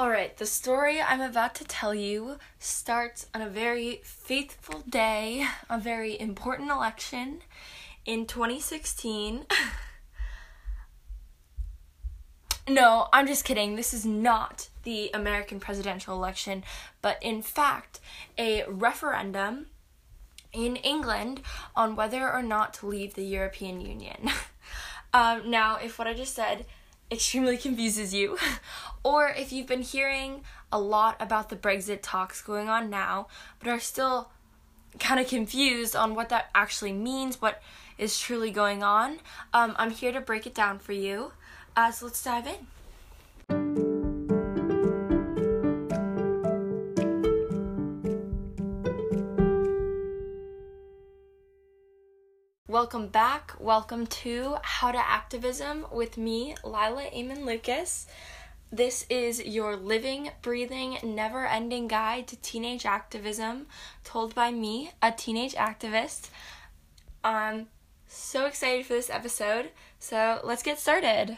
Alright, the story I'm about to tell you starts on a very fateful day, a very important election in 2016. No, I'm just kidding. This is not the American presidential election, but in fact, a referendum in England on whether or not to leave the European Union. Now, if what I just said extremely confuses you, or if you've been hearing a lot about the Brexit talks going on now, but are still kind of confused on what that actually means, what is truly going on, I'm here to break it down for you. So let's dive in. Welcome back. Welcome to How to Activism with me, Lila Eamon Lucas. This is your living, breathing, never-ending guide to teenage activism, told by me, a teenage activist. I'm so excited for this episode, so let's get started.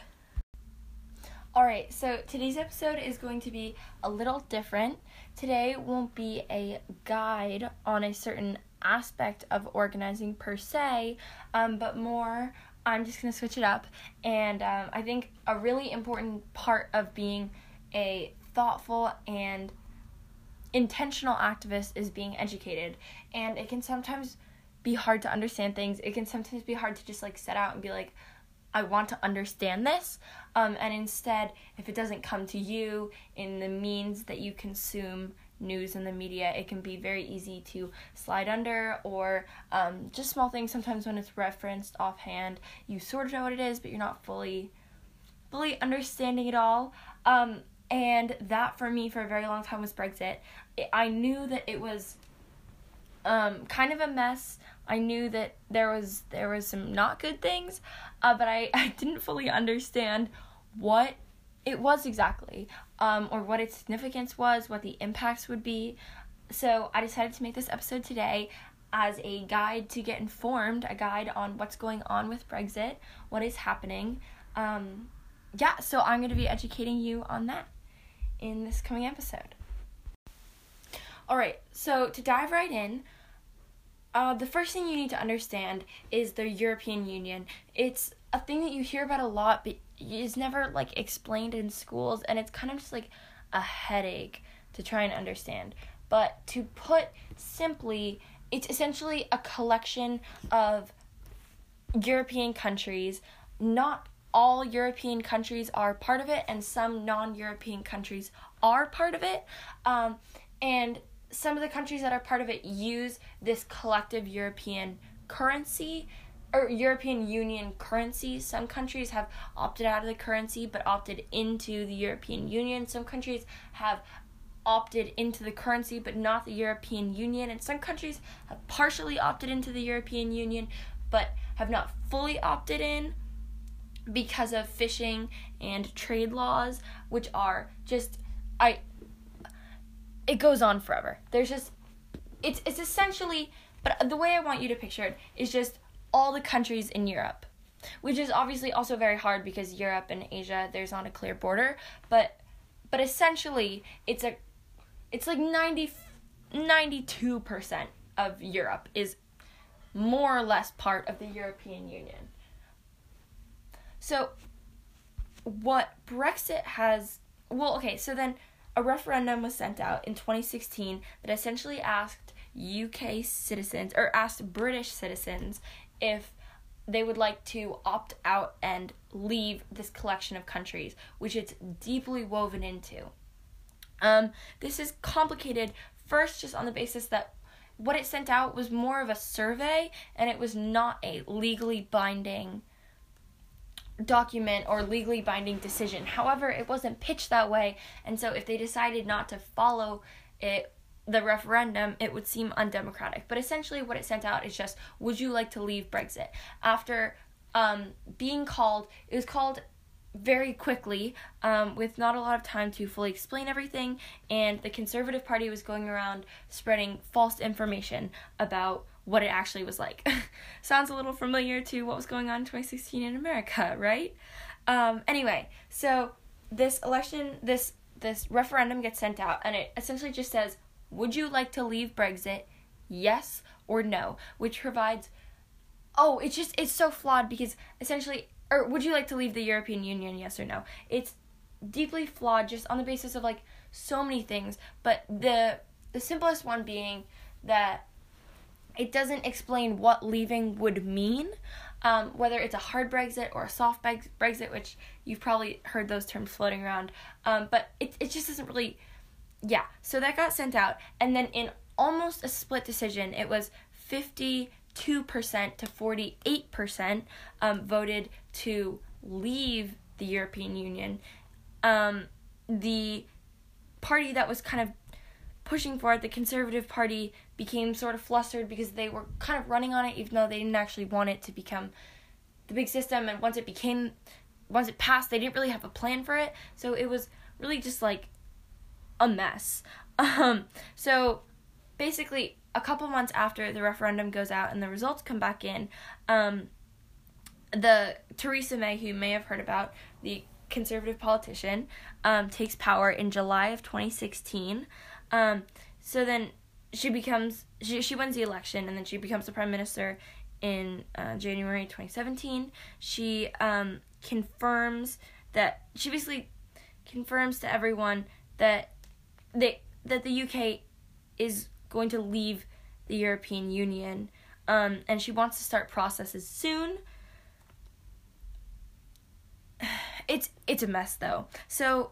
Alright, so today's episode is going to be a little different. Today won't be a guide on a certain aspect of organizing per se, but more I'm just going to switch it up, and I think a really important part of being a thoughtful and intentional activist is being educated, and it can sometimes be hard to understand things. It can sometimes be hard to just like set out and be like, I want to understand this, and instead, if it doesn't come to you in the means that you consume news in the media, it can be very easy to slide under, or just small things. Sometimes when it's referenced offhand, you sort of know what it is, but you're not fully understanding it all. And that for me for a very long time was Brexit. I knew that it was kind of a mess. I knew that there was some not good things, but I didn't fully understand what it was exactly, or what its significance was, what the impacts would be. So I decided to make this episode today as a guide to get informed, a guide on what's going on with Brexit, what is happening. So I'm going to be educating you on that in this coming episode. Alright, so to dive right in, the first thing you need to understand is the European Union. It's a thing that you hear about a lot, but it's never like explained in schools, and it's kind of just like a headache to try and understand. But to put simply, it's essentially a collection of European countries. Not all European countries are part of it, and some non-European countries are part of it. And some of the countries that are part of it use this collective European currency, or European Union currency. Some countries have opted out of the currency but opted into the European Union. Some countries have opted into the currency but not the European Union. And some countries have partially opted into the European Union but have not fully opted in because of fishing and trade laws, which are just... It goes on forever. There's just... It's essentially... But the way I want you to picture it is just all the countries in Europe, which is obviously also very hard because Europe and Asia, there's not a clear border, but essentially it's like 92% of Europe is more or less part of the European Union. So what Brexit has... so then a referendum was sent out in 2016 that essentially asked UK citizens, or asked British citizens, if they would like to opt out and leave this collection of countries, which it's deeply woven into. This is complicated, first just on the basis that what it sent out was more of a survey, and it was not a legally binding document or legally binding decision. However, it wasn't pitched that way, and so if they decided not to follow it, the referendum, it would seem undemocratic. But essentially what it sent out is just, would you like to leave Brexit? After it was called very quickly, with not a lot of time to fully explain everything, and the Conservative Party was going around spreading false information about what it actually was like. Sounds a little familiar to what was going on in 2016 in America, right? Anyway, so this election, this this referendum gets sent out, and it essentially just says, would you like to leave Brexit, yes or no? Which provides, oh, it's so flawed because essentially, or would you like to leave the European Union, yes or no? It's deeply flawed just on the basis of, like, so many things, but the simplest one being that it doesn't explain what leaving would mean, whether it's a hard Brexit or a soft Brexit, which you've probably heard those terms floating around, but it just doesn't really, yeah. So that got sent out, and then in almost a split decision, it was 52% to 48% voted to leave the European Union. The party that was kind of pushing for it, the Conservative Party, became sort of flustered because they were kind of running on it, even though they didn't actually want it to become the big system. And once it passed, they didn't really have a plan for it. So it was really just like a mess. So basically, a couple months after the referendum goes out and the results come back in, the Theresa May, who you may have heard about, the Conservative politician, takes power in July of 2016. So then she wins the election, and then she becomes the prime minister in January 2017. She confirms to everyone that the UK is going to leave the European Union, and she wants to start processes soon. It's a mess, though. So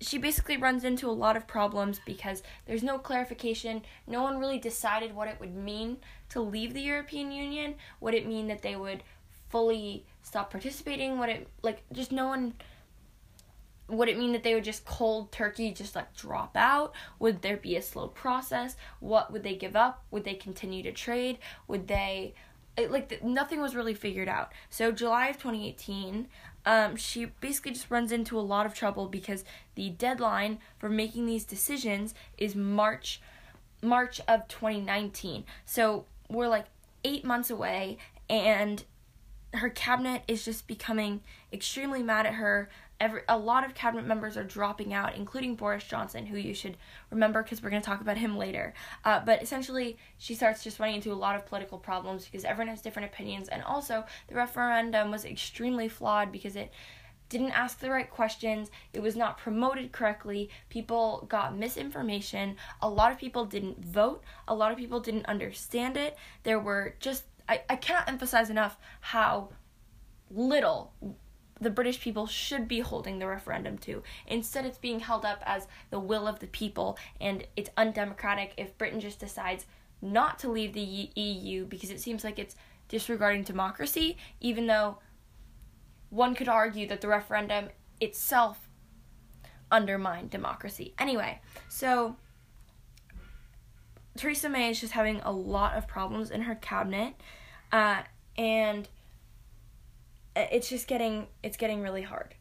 she basically runs into a lot of problems because there's no clarification. No one really decided what it would mean to leave the European Union. Would it mean that they would fully stop participating? Would it mean that they would just cold turkey, just like drop out? Would there be a slow process? What would they give up? Would they continue to trade? Nothing was really figured out. So July of 2018, she basically just runs into a lot of trouble because the deadline for making these decisions is March of 2019. So we're like 8 months away, and her cabinet is just becoming extremely mad at her. A lot of cabinet members are dropping out, including Boris Johnson, who you should remember because we're going to talk about him later. But essentially, she starts just running into a lot of political problems because everyone has different opinions. And also, the referendum was extremely flawed because it didn't ask the right questions. It was not promoted correctly. People got misinformation. A lot of people didn't vote. A lot of people didn't understand it. There were just... I cannot emphasize enough how little the British people should be holding the referendum to. Instead, it's being held up as the will of the people, and it's undemocratic if Britain just decides not to leave the EU because it seems like it's disregarding democracy, even though one could argue that the referendum itself undermined democracy. Anyway, so Theresa May is just having a lot of problems in her cabinet, and it's just getting really hard.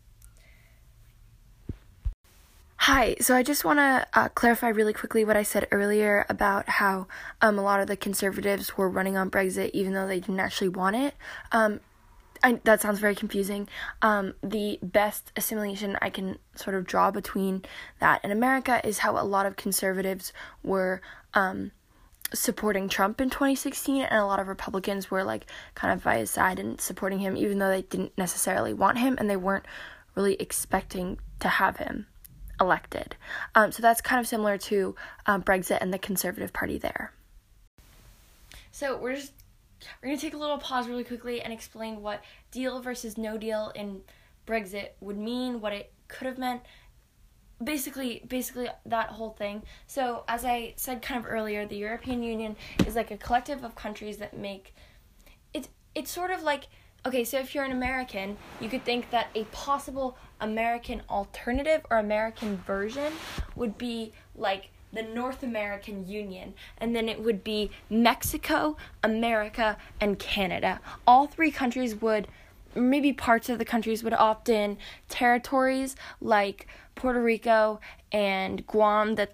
Hi, so I just want to clarify really quickly what I said earlier about how a lot of the Conservatives were running on Brexit even though they didn't actually want it. That sounds very confusing. The best assimilation I can sort of draw between that and America is how a lot of Conservatives were supporting Trump in 2016, and a lot of Republicans were like kind of by his side and supporting him even though they didn't necessarily want him, and they weren't really expecting to have him elected. So that's kind of similar to Brexit and the Conservative Party there. So we're going to take a little pause really quickly and explain what deal versus no deal in Brexit would mean, what it could have meant, basically that whole thing. So as I said kind of earlier, the European Union is like a collective of countries that make... It's sort of like... Okay, so if you're an American, you could think that a possible American alternative or American version would be like the North American Union, and then it would be Mexico, America, and Canada. All three countries would... maybe parts of the countries would opt in. Territories like Puerto Rico and Guam that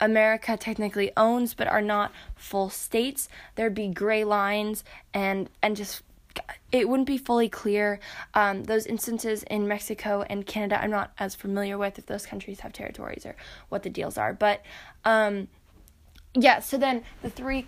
America technically owns but are not full states. There'd be gray lines and just it wouldn't be fully clear. Those instances in Mexico and Canada, I'm not as familiar with if those countries have territories or what the deals are. But, yeah, so then the three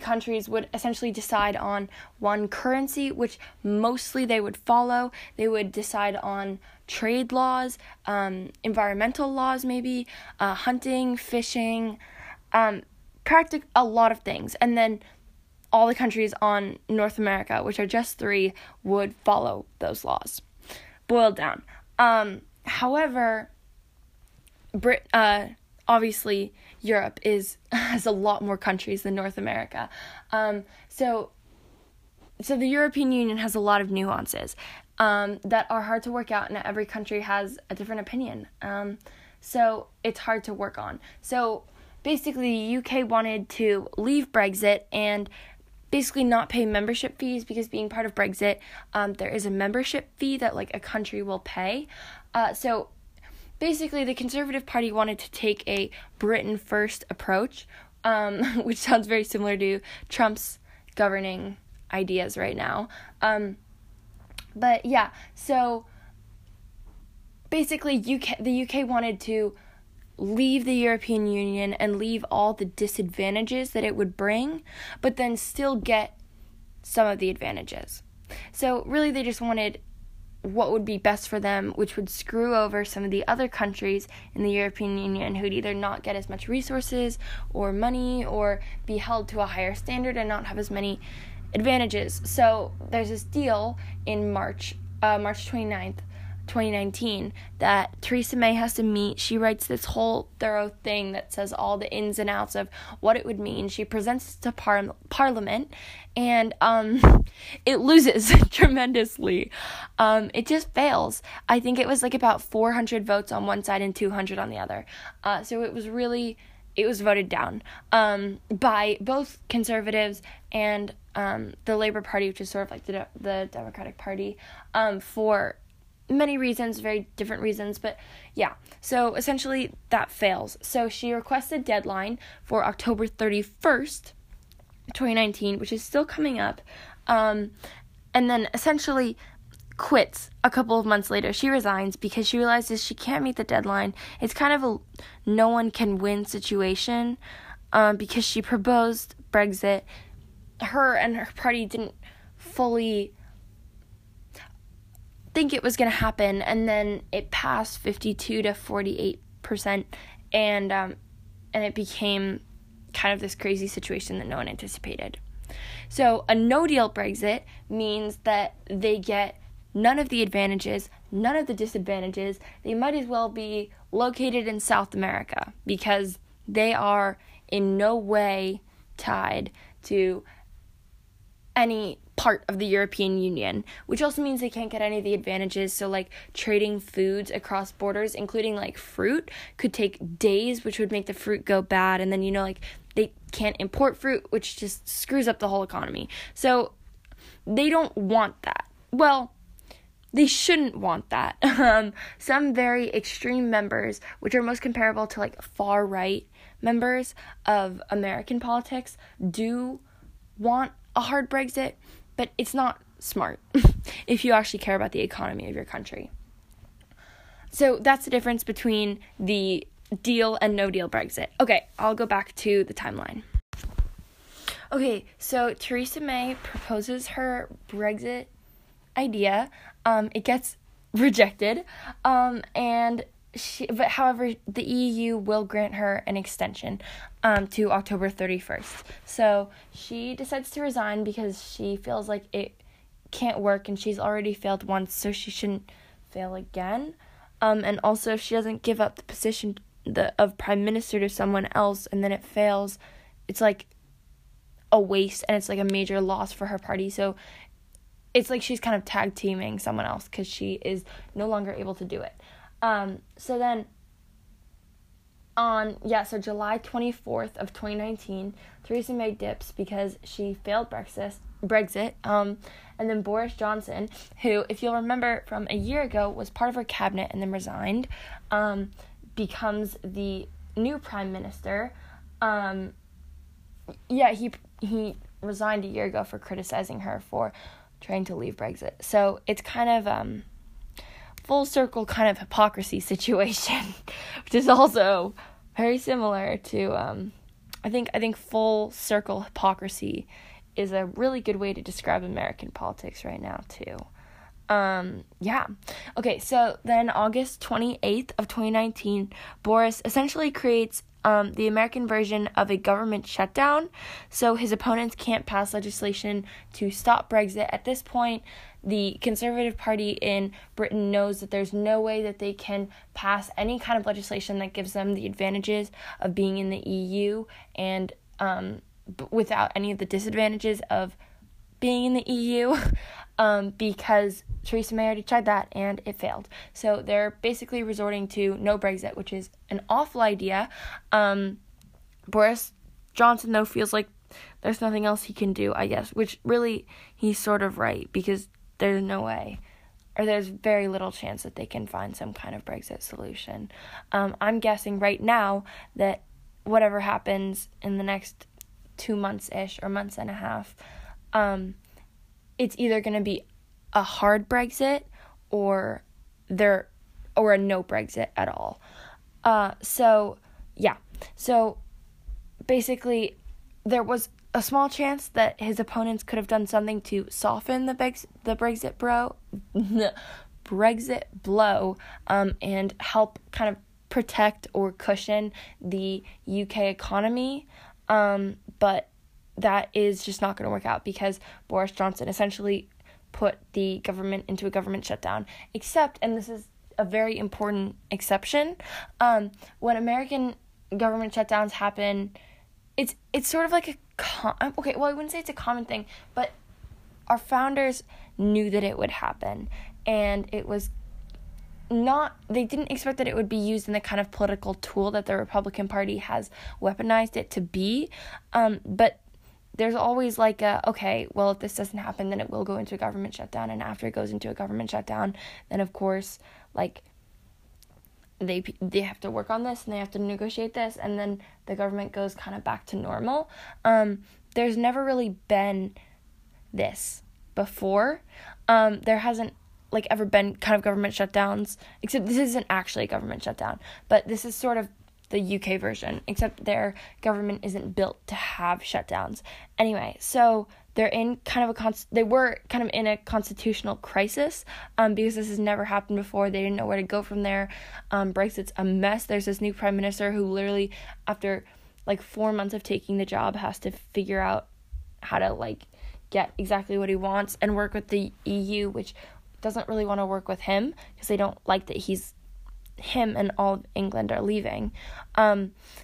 countries would essentially decide on one currency, which mostly they would follow. They would decide on trade laws, environmental laws maybe, hunting, fishing, a lot of things. And then all the countries on North America, which are just three, would follow those laws, boiled down. However, obviously Europe has a lot more countries than North America. So the European Union has a lot of nuances that are hard to work out, and every country has a different opinion. So it's hard to work on. So basically, the UK wanted to leave Brexit and basically not pay membership fees, because being part of Brexit, there is a membership fee that like a country will pay. So basically, the Conservative Party wanted to take a Britain first approach, which sounds very similar to Trump's governing ideas right now. But yeah, so basically, the UK wanted to leave the European Union and leave all the disadvantages that it would bring, but then still get some of the advantages. So really they just wanted what would be best for them, which would screw over some of the other countries in the European Union who'd either not get as much resources or money or be held to a higher standard and not have as many advantages. So there's this deal in March 29th, 2019, that Theresa May has to meet. She writes this whole thorough thing that says all the ins and outs of what it would mean. She presents it to Parliament, and it loses tremendously. It just fails. I think it was like about 400 votes on one side and 200 on the other. So it was voted down by both Conservatives and the Labour Party, which is sort of like the Democratic Party, for many reasons, very different reasons, but yeah. So essentially that fails. So she requests a deadline for October 31st, 2019, which is still coming up, and then essentially quits a couple of months later. She resigns because she realizes she can't meet the deadline. It's kind of a no one can win situation, because she proposed Brexit. Her and her party didn't fully think it was going to happen, and then it passed 52 to 48%, and it became kind of this crazy situation that no one anticipated. So a no-deal Brexit means that they get none of the advantages, none of the disadvantages. They might as well be located in South America, because they are in no way tied to any part of the European Union, which also means they can't get any of the advantages. So like trading foods across borders, including like fruit, could take days, which would make the fruit go bad, and then, you know, like they can't import fruit, which just screws up the whole economy. So they don't want that. Well, they shouldn't want that. Some very extreme members, which are most comparable to like far right members of American politics, do want a hard Brexit, but it's not smart if you actually care about the economy of your country. So that's the difference between the deal and no-deal Brexit. Okay, I'll go back to the timeline. Okay, so Theresa May proposes her Brexit idea. It gets rejected, however, the EU will grant her an extension to October 31st. So she decides to resign because she feels like it can't work, and she's already failed once, so she shouldn't fail again. And also, if she doesn't give up the position of prime minister to someone else and then it fails, it's like a waste, and it's like a major loss for her party. So it's like she's kind of tag teaming someone else because she is no longer able to do it. So then so July 24th of 2019, Theresa May dips because she failed Brexit, and then Boris Johnson, who, if you'll remember from a year ago, was part of her cabinet and then resigned, becomes the new prime minister. He resigned a year ago for criticizing her for trying to leave Brexit. So it's kind of full circle kind of hypocrisy situation, which is also very similar to I think full circle hypocrisy is a really good way to describe American politics right now too. Yeah. Okay, so then August 28th of 2019, Boris essentially creates the American version of a government shutdown, so his opponents can't pass legislation to stop Brexit. At this point, the Conservative Party in Britain knows that there's no way that they can pass any kind of legislation that gives them the advantages of being in the EU and without any of the disadvantages of being in the EU, because Theresa May already tried that and it failed. So they're basically resorting to no Brexit, which is an awful idea. Boris Johnson, though, feels like there's nothing else he can do, I guess, which really he's sort of right, because there's no way, or there's very little chance that they can find some kind of Brexit solution. I'm guessing right now that whatever happens in the next 2 months-ish or months and a half, it's either going to be a hard Brexit or a no Brexit at all. So basically there was a small chance that his opponents could have done something to soften the Brexit Brexit blow, and help kind of protect or cushion the UK economy, but that is just not going to work out because Boris Johnson essentially put the government into a government shutdown. Except, and this is a very important exception, when American government shutdowns happen, it's sort of like I wouldn't say it's a common thing, but our founders knew that it would happen, and it was they didn't expect that it would be used in the kind of political tool that the Republican Party has weaponized it to be, but there's always like if this doesn't happen, then it will go into a government shutdown. And after it goes into a government shutdown, then of course, like, they have to work on this and they have to negotiate this. And then the government goes kind of back to normal. There's never really been this before. There hasn't like ever been kind of government shutdowns, except this isn't actually a government shutdown, but this is sort of the UK version, except their government isn't built to have shutdowns. Anyway, so they're in kind of a constitutional crisis, because this has never happened before. They didn't know where to go from there. Brexit's a mess. There's this new prime minister who literally, after like 4 months of taking the job, has to figure out how to like get exactly what he wants and work with the EU, which doesn't really want to work with him because they don't like that him and all of England are leaving.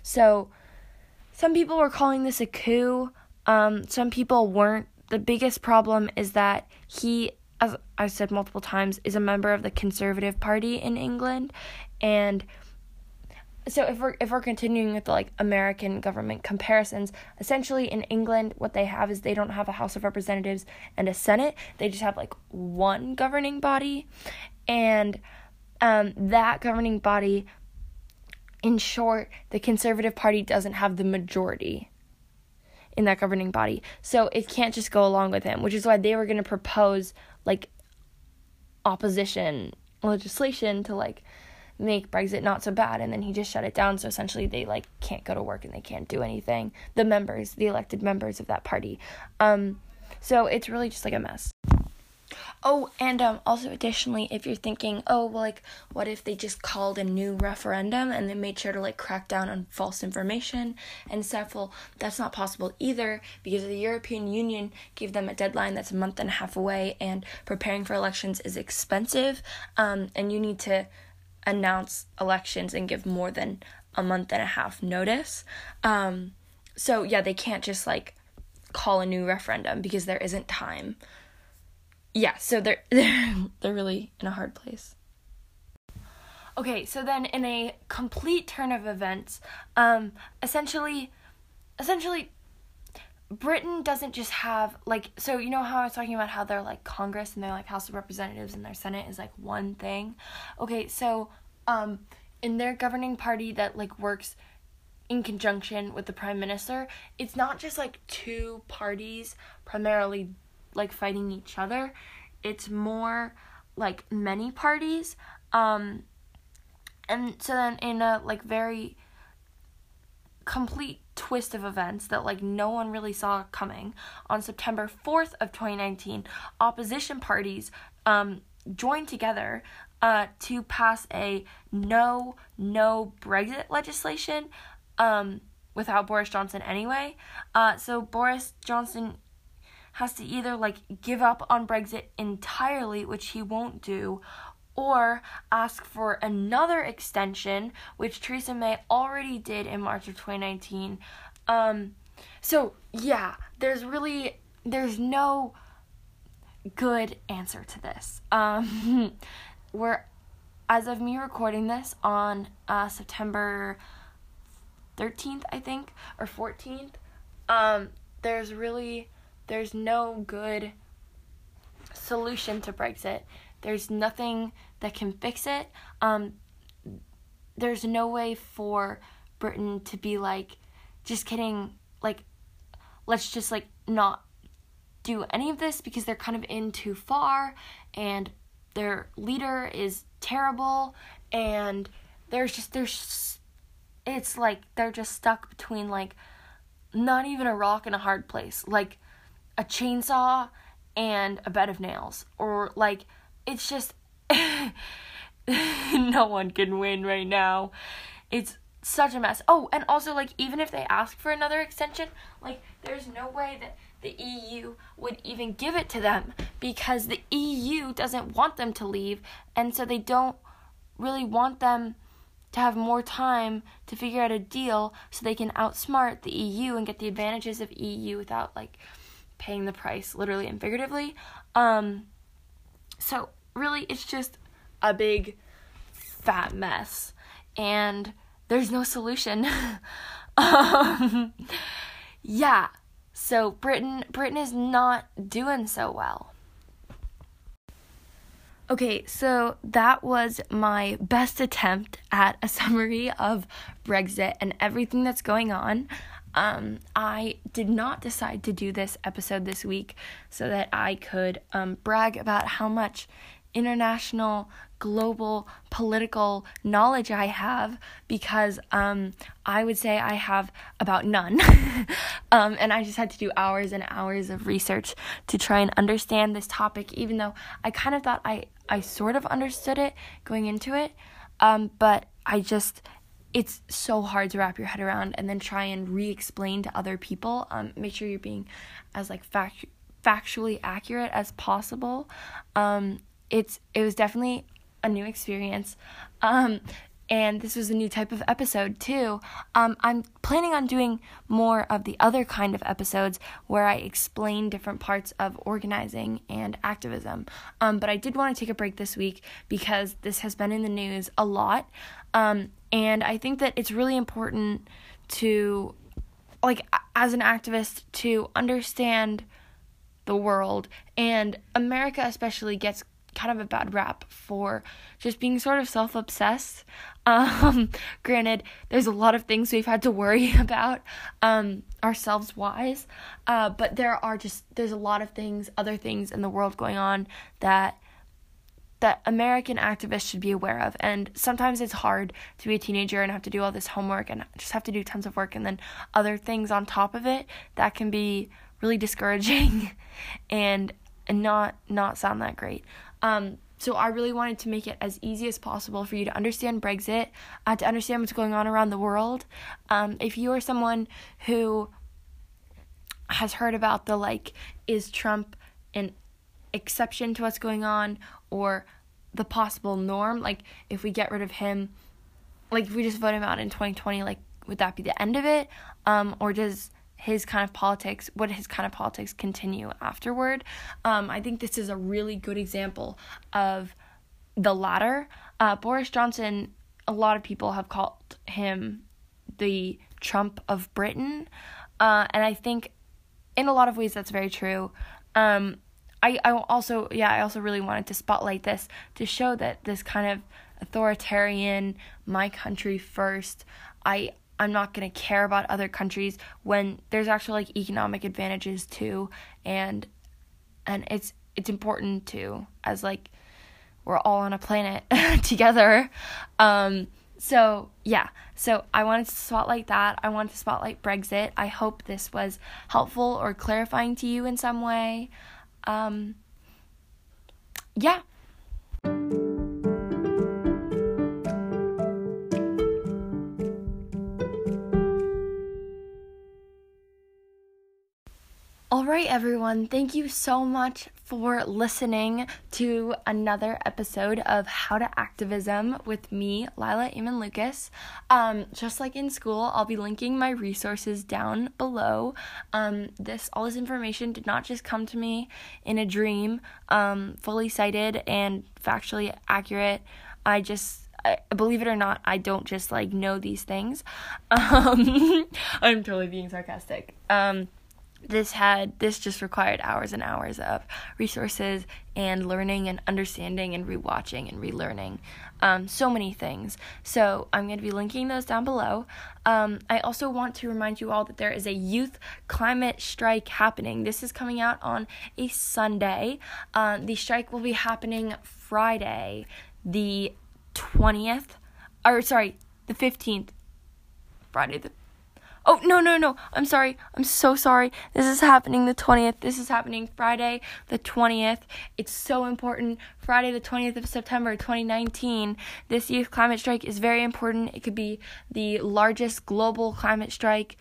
So some people were calling this a coup. Some people weren't. The biggest problem is that he, as I've said multiple times, is a member of the Conservative Party in England. And so if we're continuing with the like American government comparisons, essentially in England what they have is they don't have a House of Representatives and a Senate. They just have like one governing body, and that governing body, in short, the Conservative Party doesn't have the majority in that governing body, so it can't just go along with him, which is why they were going to propose like opposition legislation to like make Brexit not so bad, and then he just shut it down. So essentially they like can't go to work and they can't do anything, the elected members of that party. So it's really just like a mess. Oh, and also additionally, if you're thinking, what if they just called a new referendum and they made sure to like crack down on false information and stuff? Well, that's not possible either, because the European Union gave them a deadline that's a month and a half away, and preparing for elections is expensive, and you need to announce elections and give more than a month and a half notice. So yeah, they can't just like call a new referendum because there isn't time. Yeah, so they're really in a hard place. Okay, so then in a complete turn of events, essentially Britain doesn't just have like, so you know how I was talking about how they're like Congress and they're like House of Representatives and their Senate is like one thing. Okay, so in their governing party that like works in conjunction with the Prime Minister, it's not just like two parties primarily like fighting each other. It's more like many parties. And so then in a like very complete twist of events that like no one really saw coming, on September 4th of 2019, opposition parties joined together to pass a no Brexit legislation without Boris Johnson anyway. So Boris Johnson has to either like give up on Brexit entirely, which he won't do, or ask for another extension, which Theresa May already did in March of 2019. So yeah, there's no good answer to this. We're, as of me recording this on September 13th, I think, or 14th, there's no good solution to Brexit. There's nothing that can fix it. There's no way for Britain to be like, just kidding, like, let's just like not do any of this because they're kind of in too far and their leader is terrible and it's like they're just stuck between like not even a rock and a hard place, like a chainsaw and a bed of nails, or like, it's just, no one can win right now. It's such a mess. Oh, and also, like, even if they ask for another extension, like, there's no way that the EU would even give it to them, because the EU doesn't want them to leave, and so they don't really want them to have more time to figure out a deal so they can outsmart the EU and get the advantages of EU without, like, paying the price, literally and figuratively. So really, it's just a big, fat mess, and there's no solution. Yeah, so Britain is not doing so well. Okay, so that was my best attempt at a summary of Brexit and everything that's going on. I did not decide to do this episode this week so that I could brag about how much international, global, political knowledge I have, because I would say I have about none. And I just had to do hours and hours of research to try and understand this topic, even though I kind of thought I sort of understood it going into it, but it's so hard to wrap your head around and then try and re-explain to other people. Make sure you're being as like factually accurate as possible. It was definitely a new experience. And this was a new type of episode too. I'm planning on doing more of the other kind of episodes where I explain different parts of organizing and activism. But I did want to take a break this week because this has been in the news a lot. And I think that it's really important to, like, as an activist, to understand the world. And America especially gets kind of a bad rap for just being sort of self-obsessed. Granted, there's a lot of things we've had to worry about, ourselves wise, but there's a lot of other things in the world going on that American activists should be aware of. And sometimes it's hard to be a teenager and have to do all this homework and just have to do tons of work and then other things on top of it that can be really discouraging and not sound that great. So I really wanted to make it as easy as possible for you to understand Brexit, to understand what's going on around the world. If you are someone who has heard about the, like, is Trump an exception to what's going on, or the possible norm, like, if we get rid of him, like, if we just vote him out in 2020, like, would that be the end of it? Or does his kind of politics continue afterward? I think this is a really good example of the latter. Boris Johnson, a lot of people have called him the Trump of Britain, and I think in a lot of ways that's very true. I also really wanted to spotlight this to show that this kind of authoritarian, my country first, I'm not going to care about other countries when there's actually, like, economic advantages too, and And it's important to, as like we're all on a planet together. So I wanted to spotlight that. I wanted to spotlight Brexit. I hope this was helpful or clarifying to you in some way. Yeah. All right, everyone. Thank you so much for listening to another episode of How to Activism with me, Lila Eamon Lucas. Just like in school, I'll be linking my resources down below. All this information did not just come to me in a dream. Fully cited and factually accurate. Believe it or not, I don't just like know these things. I'm totally being sarcastic. This just required hours and hours of resources and learning and understanding and rewatching and relearning, so many things. So I'm going to be linking those down below. I also want to remind you all that there is a youth climate strike happening. This is coming out on a Sunday. The strike will be happening Friday, the 15th. Oh, no, I'm sorry. I'm so sorry. This is happening the 20th. This is happening Friday the 20th. It's so important. Friday the 20th of September 2019. This youth climate strike is very important. It could be the largest youth global climate strike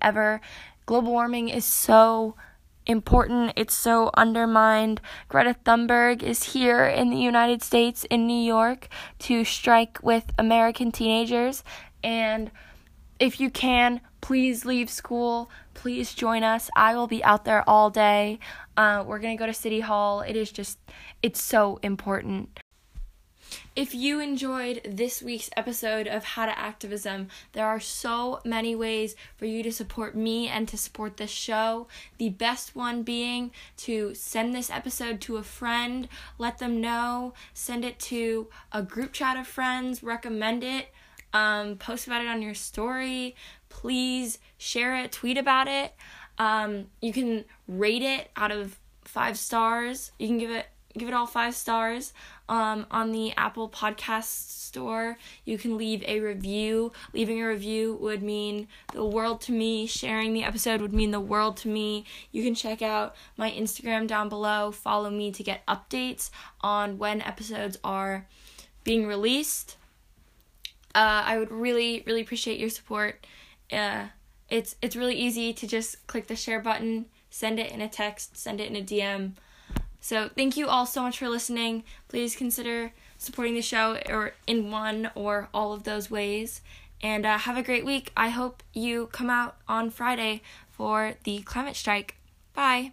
ever. Global warming is so important. It's so undermined. Greta Thunberg is here in the United States, in New York, to strike with American teenagers. And if you can, please leave school. Please join us. I will be out there all day. We're going to go to City Hall. It's so important. If you enjoyed this week's episode of How to Activism, there are so many ways for you to support me and to support this show. The best one being to send this episode to a friend, let them know, send it to a group chat of friends, recommend it. Post about it on your story. Please share it, tweet about it. You can rate it out of 5 stars. You can give it all 5 stars on the Apple Podcast Store. You can leave a review. Leaving a review would mean the world to me. Sharing the episode would mean the world to me. You can check out my Instagram down below. Follow me to get updates on when episodes are being released. I would really, really appreciate your support. It's really easy to just click the share button, send it in a text, send it in a DM. So thank you all so much for listening. Please consider supporting the show or in one or all of those ways. And have a great week. I hope you come out on Friday for the climate strike. Bye.